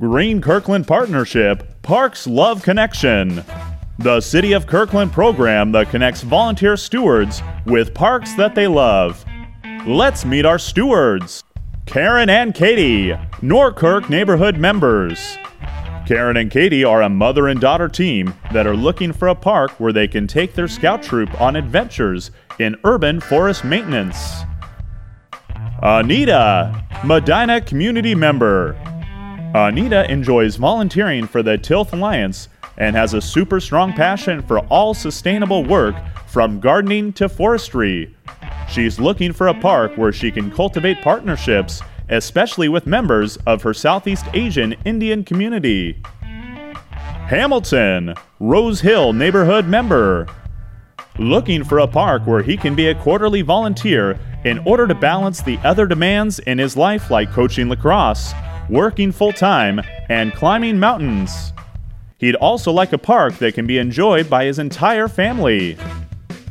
Green Kirkland Partnership, Parks Love Connection. The City of Kirkland program that connects volunteer stewards with parks that they love. Let's meet our stewards. Karen and Katie, Norkirk neighborhood members. Karen and Katie are a mother and daughter team that are looking for a park where they can take their scout troop on adventures in urban forest maintenance. Anita, Medina community member. Anita enjoys volunteering for the Tilth Alliance and has a super strong passion for all sustainable work from gardening to forestry. She's looking for a park where she can cultivate partnerships, especially with members of her Southeast Asian Indian community. Hamilton, Rose Hill neighborhood member. Looking for a park where he can be a quarterly volunteer in order to balance the other demands in his life, like coaching lacrosse, working full-time, and climbing mountains. He'd also like a park that can be enjoyed by his entire family.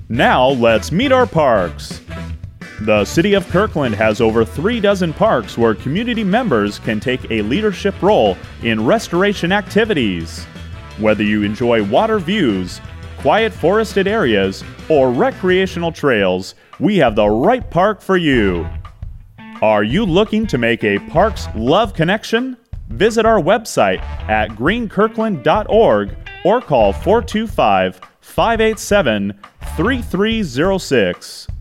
Now let's meet our parks. The City of Kirkland has over 3 dozen parks where community members can take a leadership role in restoration activities. Whether you enjoy water views, quiet forested areas, or recreational trails, we have the right park for you. Are you looking to make a Parks Love Connection? Visit our website at greenkirkland.org or call 425-587-3306.